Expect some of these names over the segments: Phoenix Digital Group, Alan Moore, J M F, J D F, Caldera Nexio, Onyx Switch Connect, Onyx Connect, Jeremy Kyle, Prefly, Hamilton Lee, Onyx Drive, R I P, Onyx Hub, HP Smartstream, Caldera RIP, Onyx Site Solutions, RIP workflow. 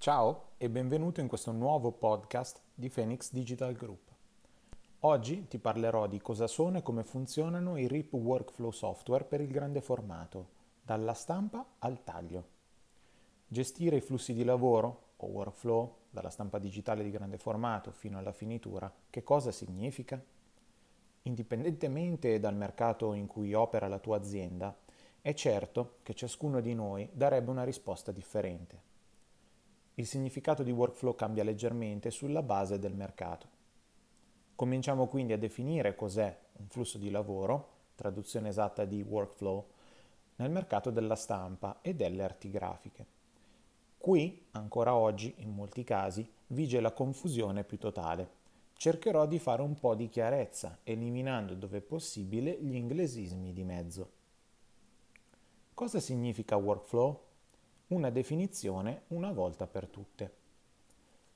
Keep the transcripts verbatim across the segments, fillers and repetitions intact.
Ciao e benvenuto in questo nuovo podcast di Phoenix Digital Group. Oggi ti parlerò di cosa sono e come funzionano i R I P workflow software per il grande formato, dalla stampa al taglio. Gestire i flussi di lavoro o workflow dalla stampa digitale di grande formato fino alla finitura, che cosa significa? Indipendentemente dal mercato in cui opera la tua azienda, è certo che ciascuno di noi darebbe una risposta differente. Il significato di workflow cambia leggermente sulla base del mercato. Cominciamo quindi a definire cos'è un flusso di lavoro, traduzione esatta di workflow, nel mercato della stampa e delle arti grafiche. Qui, ancora oggi, in molti casi, vige la confusione più totale. Cercherò di fare un po' di chiarezza, eliminando dove possibile gli inglesismi di mezzo. Cosa significa workflow? Una definizione una volta per tutte.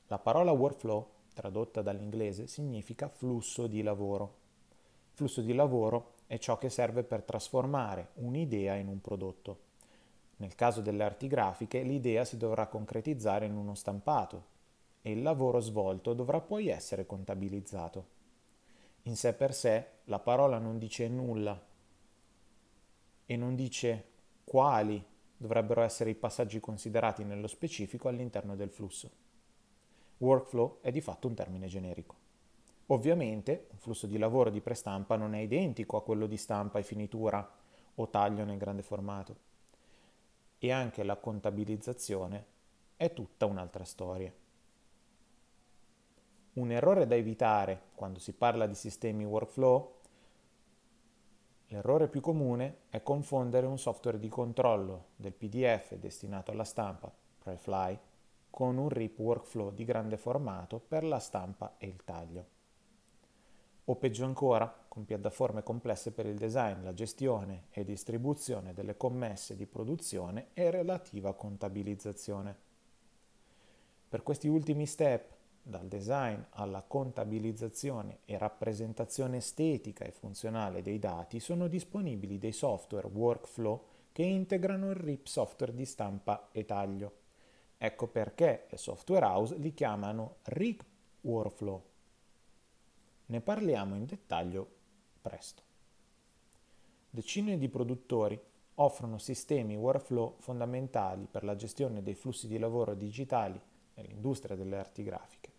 La parola workflow, tradotta dall'inglese, significa flusso di lavoro. Flusso di lavoro è ciò che serve per trasformare un'idea in un prodotto. Nel caso delle arti grafiche, l'idea si dovrà concretizzare in uno stampato e il lavoro svolto dovrà poi essere contabilizzato. In sé per sé, la parola non dice nulla e non dice quali dovrebbero essere i passaggi considerati nello specifico all'interno del flusso. Workflow è di fatto un termine generico. Ovviamente un flusso di lavoro di prestampa non è identico a quello di stampa e finitura o taglio nel grande formato. E anche la contabilizzazione è tutta un'altra storia. Un errore da evitare quando si parla di sistemi workflow. L'errore più comune è confondere un software di controllo del P D F destinato alla stampa, Prefly, con un R I P workflow di grande formato per la stampa e il taglio. O peggio ancora, con piattaforme complesse per il design, la gestione e distribuzione delle commesse di produzione e relativa contabilizzazione. Per questi ultimi step, dal design alla contabilizzazione e rappresentazione estetica e funzionale dei dati, sono disponibili dei software workflow che integrano il R I P software di stampa e taglio. Ecco perché le software house li chiamano R I P workflow. Ne parliamo in dettaglio presto. Decine di produttori offrono sistemi workflow fondamentali per la gestione dei flussi di lavoro digitali nell'industria delle arti grafiche.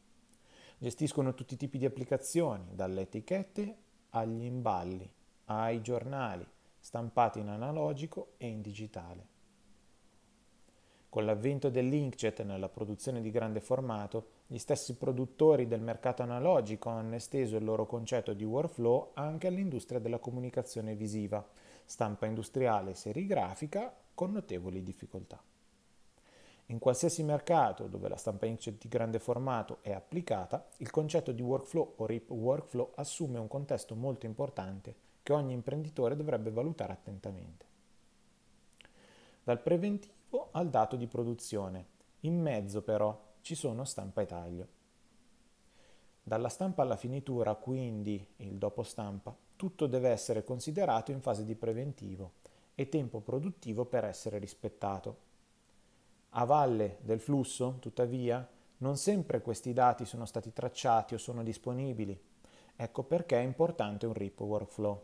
Gestiscono tutti i tipi di applicazioni, dalle etichette agli imballi, ai giornali, stampati in analogico e in digitale. Con l'avvento dell'inkjet nella produzione di grande formato, gli stessi produttori del mercato analogico hanno esteso il loro concetto di workflow anche all'industria della comunicazione visiva, stampa industriale e serigrafica, con notevoli difficoltà. In qualsiasi mercato dove la stampa inkjet di grande formato è applicata, il concetto di workflow o R I P workflow assume un contesto molto importante che ogni imprenditore dovrebbe valutare attentamente. Dal preventivo al dato di produzione, in mezzo però ci sono stampa e taglio. Dalla stampa alla finitura, quindi il dopo stampa, tutto deve essere considerato in fase di preventivo e tempo produttivo per essere rispettato. A valle del flusso, tuttavia, non sempre questi dati sono stati tracciati o sono disponibili. Ecco perché è importante un R I P workflow.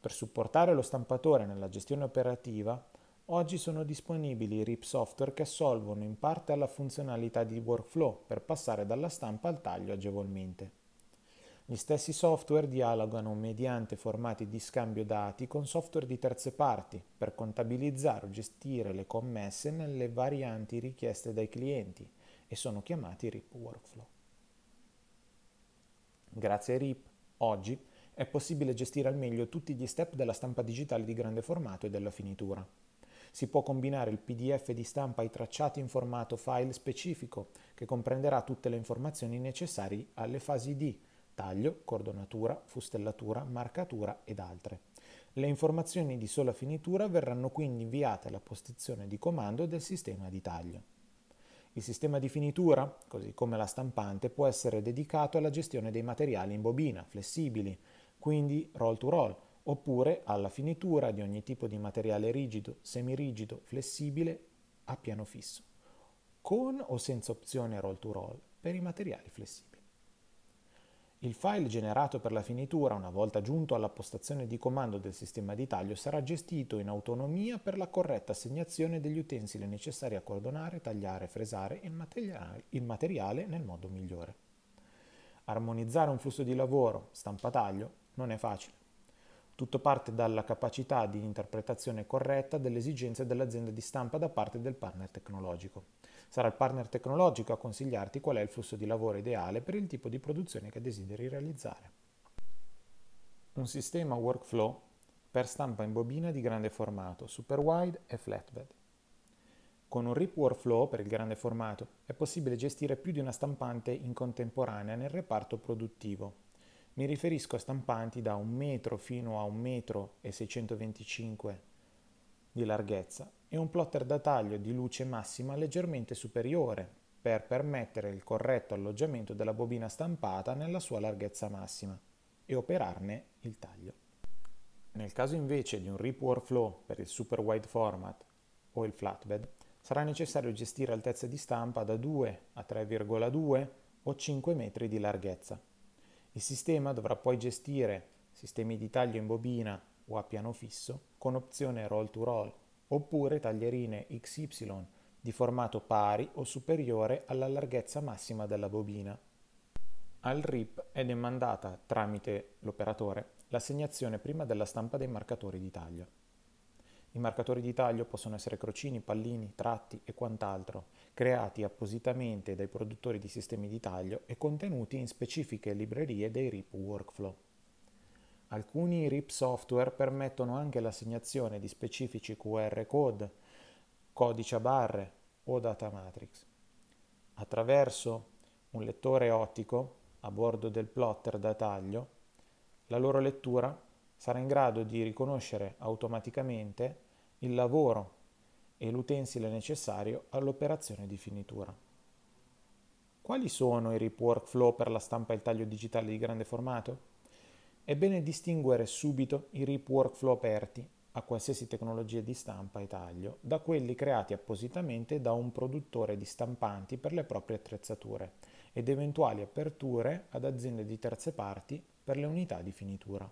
Per supportare lo stampatore nella gestione operativa, oggi sono disponibili R I P software che assolvono in parte alla funzionalità di workflow per passare dalla stampa al taglio agevolmente. Gli stessi software dialogano mediante formati di scambio dati con software di terze parti per contabilizzare o gestire le commesse nelle varianti richieste dai clienti e sono chiamati R I P workflow. Grazie ai R I P, oggi è possibile gestire al meglio tutti gli step della stampa digitale di grande formato e della finitura. Si può combinare il P D F di stampa ai tracciati in formato file specifico che comprenderà tutte le informazioni necessarie alle fasi di taglio, cordonatura, fustellatura, marcatura ed altre. Le informazioni di sola finitura verranno quindi inviate alla postazione di comando del sistema di taglio. Il sistema di finitura, così come la stampante, può essere dedicato alla gestione dei materiali in bobina, flessibili, quindi roll to roll, oppure alla finitura di ogni tipo di materiale rigido, semirigido, flessibile a piano fisso, con o senza opzione roll to roll per i materiali flessibili. Il file generato per la finitura, una volta giunto alla postazione di comando del sistema di taglio, sarà gestito in autonomia per la corretta assegnazione degli utensili necessari a cordonare, tagliare, fresare il materiale, il materiale nel modo migliore. Armonizzare un flusso di lavoro stampa-taglio non è facile. Tutto parte dalla capacità di interpretazione corretta delle esigenze dell'azienda di stampa da parte del partner tecnologico. Sarà il partner tecnologico a consigliarti qual è il flusso di lavoro ideale per il tipo di produzione che desideri realizzare. Un sistema workflow per stampa in bobina di grande formato, super wide e flatbed. Con un R I P workflow per il grande formato è possibile gestire più di una stampante in contemporanea nel reparto produttivo. Mi riferisco a stampanti da un metro fino a un metro e seicentoventicinque di larghezza e un plotter da taglio di luce massima leggermente superiore per permettere il corretto alloggiamento della bobina stampata nella sua larghezza massima e operarne il taglio. Nel caso invece di un R I P workflow per il super wide format o il flatbed, sarà necessario gestire altezze di stampa da due a tre virgola due o cinque metri di larghezza. Il sistema dovrà poi gestire sistemi di taglio in bobina o a piano fisso con opzione roll to roll oppure taglierine X Y di formato pari o superiore alla larghezza massima della bobina. Al R I P è demandata tramite l'operatore l'assegnazione prima della stampa dei marcatori di taglio. I marcatori di taglio possono essere crocini, pallini, tratti e quant'altro, creati appositamente dai produttori di sistemi di taglio e contenuti in specifiche librerie dei R I P workflow. Alcuni R I P software permettono anche l'assegnazione di specifici Q R code, codice a barre o data matrix. Attraverso un lettore ottico a bordo del plotter da taglio, la loro lettura sarà in grado di riconoscere automaticamente il lavoro e l'utensile necessario all'operazione di finitura. Quali sono i R I P workflow per la stampa e il taglio digitale di grande formato? È bene distinguere subito i R I P workflow aperti a qualsiasi tecnologia di stampa e taglio da quelli creati appositamente da un produttore di stampanti per le proprie attrezzature ed eventuali aperture ad aziende di terze parti per le unità di finitura.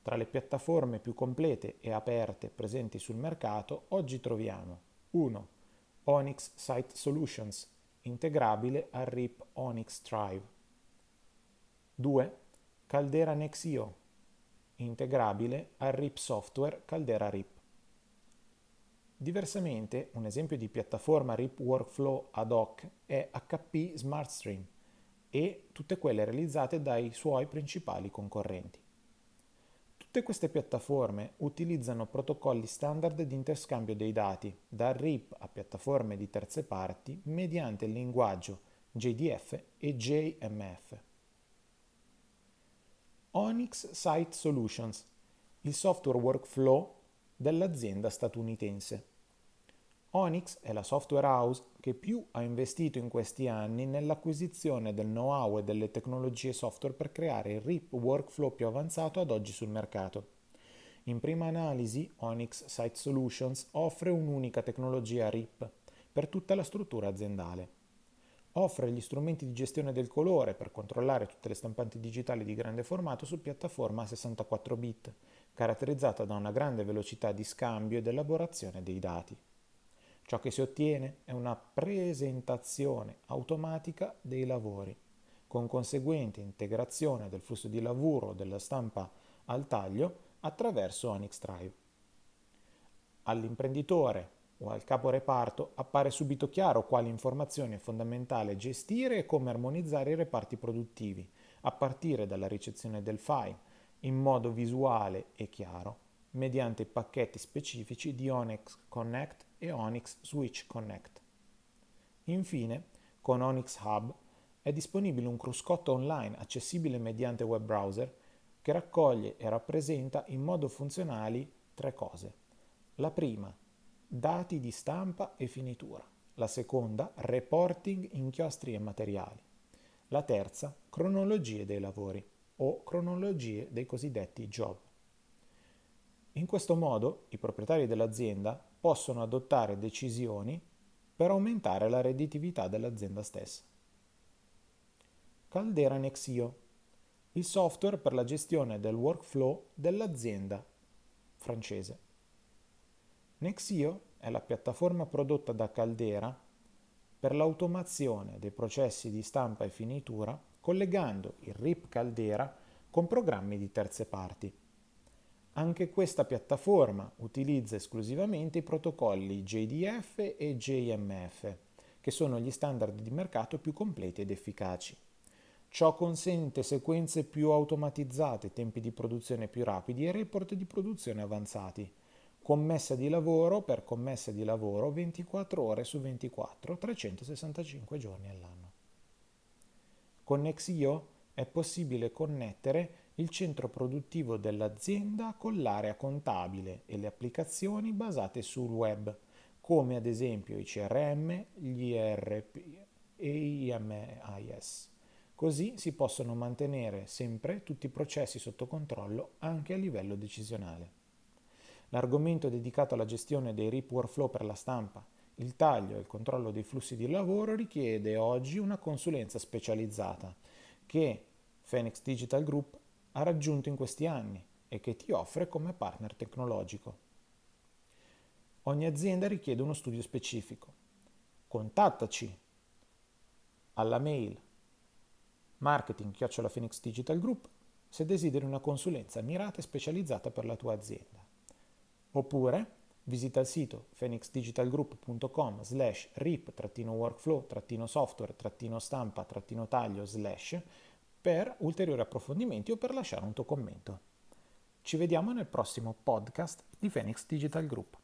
Tra le piattaforme più complete e aperte presenti sul mercato, oggi troviamo uno Onyx Site Solutions, integrabile al R I P Onyx Drive. due Caldera Nexio, integrabile al R I P Software Caldera R I P. Diversamente, un esempio di piattaforma R I P Workflow ad hoc è H P Smartstream e tutte quelle realizzate dai suoi principali concorrenti. Tutte queste piattaforme utilizzano protocolli standard di interscambio dei dati, da R I P a piattaforme di terze parti, mediante il linguaggio J D F e J M F. Onyx Site Solutions, il software workflow dell'azienda statunitense. Onyx è la software house che più ha investito in questi anni nell'acquisizione del know-how e delle tecnologie software per creare il R I P workflow più avanzato ad oggi sul mercato. In prima analisi, Onyx Site Solutions offre un'unica tecnologia R I P per tutta la struttura aziendale. Offre gli strumenti di gestione del colore per controllare tutte le stampanti digitali di grande formato su piattaforma a sessantaquattro bit, caratterizzata da una grande velocità di scambio ed elaborazione dei dati. Ciò che si ottiene è una presentazione automatica dei lavori, con conseguente integrazione del flusso di lavoro della stampa al taglio attraverso Onyx Drive. All'imprenditore o al capo reparto appare subito chiaro quali informazioni è fondamentale gestire e come armonizzare i reparti produttivi, a partire dalla ricezione del file, in modo visuale e chiaro, mediante pacchetti specifici di Onyx Connect e Onyx Switch Connect. Infine, con Onyx Hub è disponibile un cruscotto online accessibile mediante web browser che raccoglie e rappresenta in modo funzionale tre cose. La prima, dati di stampa e finitura. La seconda, reporting, inchiostri e materiali. La terza, cronologie dei lavori o cronologie dei cosiddetti job. In questo modo i proprietari dell'azienda possono adottare decisioni per aumentare la redditività dell'azienda stessa. Caldera Nexio, il software per la gestione del workflow dell'azienda francese. Nexio è la piattaforma prodotta da Caldera per l'automazione dei processi di stampa e finitura, collegando il R I P Caldera con programmi di terze parti. Anche questa piattaforma utilizza esclusivamente i protocolli J D F e J M F, che sono gli standard di mercato più completi ed efficaci. Ciò consente sequenze più automatizzate, tempi di produzione più rapidi e report di produzione avanzati. Commessa di lavoro per commessa di lavoro ventiquattro ore su ventiquattro, trecentosessantacinque giorni all'anno. Con Nexio è possibile connettere il centro produttivo dell'azienda con l'area contabile e le applicazioni basate sul web, come ad esempio i C R M, gli E R P e i M I S. Così si possono mantenere sempre tutti i processi sotto controllo anche a livello decisionale. L'argomento dedicato alla gestione dei R I P workflow per la stampa, il taglio e il controllo dei flussi di lavoro richiede oggi una consulenza specializzata che Phoenix Digital Group ha raggiunto in questi anni e che ti offre come partner tecnologico. Ogni azienda richiede uno studio specifico. Contattaci alla mail marketing chiocciola phoenix digital group se desideri una consulenza mirata e specializzata per la tua azienda. Oppure visita il sito phoenix digital group punto com slash rip trattino workflow trattino software trattino stampa trattino taglio slash per ulteriori approfondimenti o per lasciare un tuo commento. Ci vediamo nel prossimo podcast di Phoenix Digital Group.